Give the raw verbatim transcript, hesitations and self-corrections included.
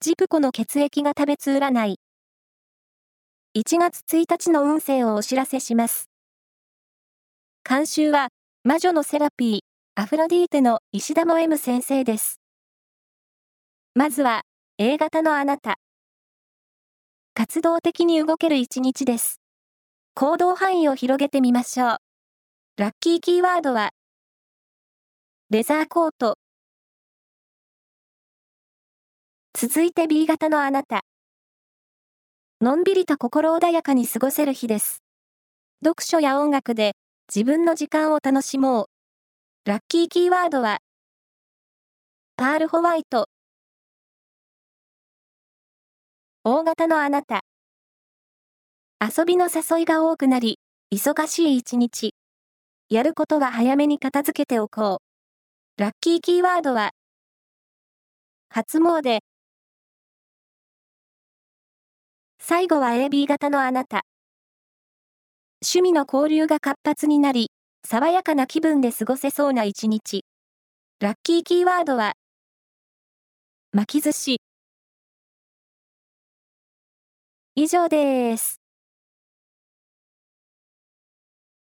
ジプコの血液が食べつ占い。いちがつついたちの運勢をお知らせします。監修は、魔女のセラピー、アフロディーテの石田萌夢先生です。まずは、エー型のあなた。活動的に動ける一日です。行動範囲を広げてみましょう。ラッキーキーワードは、レザーコート。続いて ビー 型のあなた。のんびりと心穏やかに過ごせる日です。読書や音楽で自分の時間を楽しもう。ラッキーキーワードは、パールホワイト。O 型のあなた。遊びの誘いが多くなり、忙しい一日。やることは早めに片付けておこう。ラッキーキーワードは、初詣。最後は エービー 型のあなた。趣味の交流が活発になり、爽やかな気分で過ごせそうな一日。ラッキーキーワードは、巻き寿司。以上です。